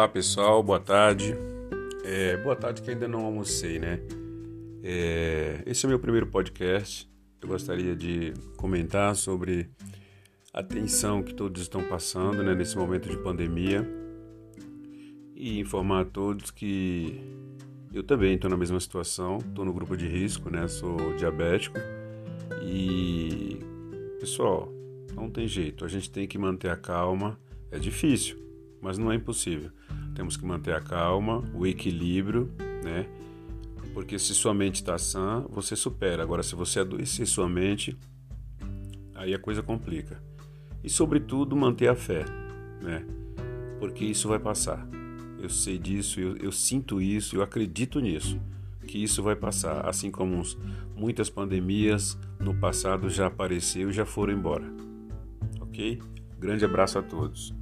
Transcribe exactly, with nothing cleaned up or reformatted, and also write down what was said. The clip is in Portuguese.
Olá pessoal, boa tarde. É, boa tarde que ainda não almocei, né? É, esse é o meu primeiro podcast. Eu gostaria de comentar sobre a tensão que todos estão passando, né, nesse momento de pandemia, e informar a todos que eu também estou na mesma situação, estou no grupo de risco, né? Sou diabético e, pessoal, não tem jeito, a gente tem que manter a calma. É difícil, mas não é impossível. Temos que manter a calma, o equilíbrio, né? Porque se sua mente está sã, você supera. Agora, se você adoecer sua mente, aí a coisa complica. E, sobretudo, manter a fé, né? Porque isso vai passar. Eu sei disso, eu, eu sinto isso, eu acredito nisso, que isso vai passar. Assim como uns, muitas pandemias no passado já apareceram e já foram embora. Ok? Grande abraço a todos.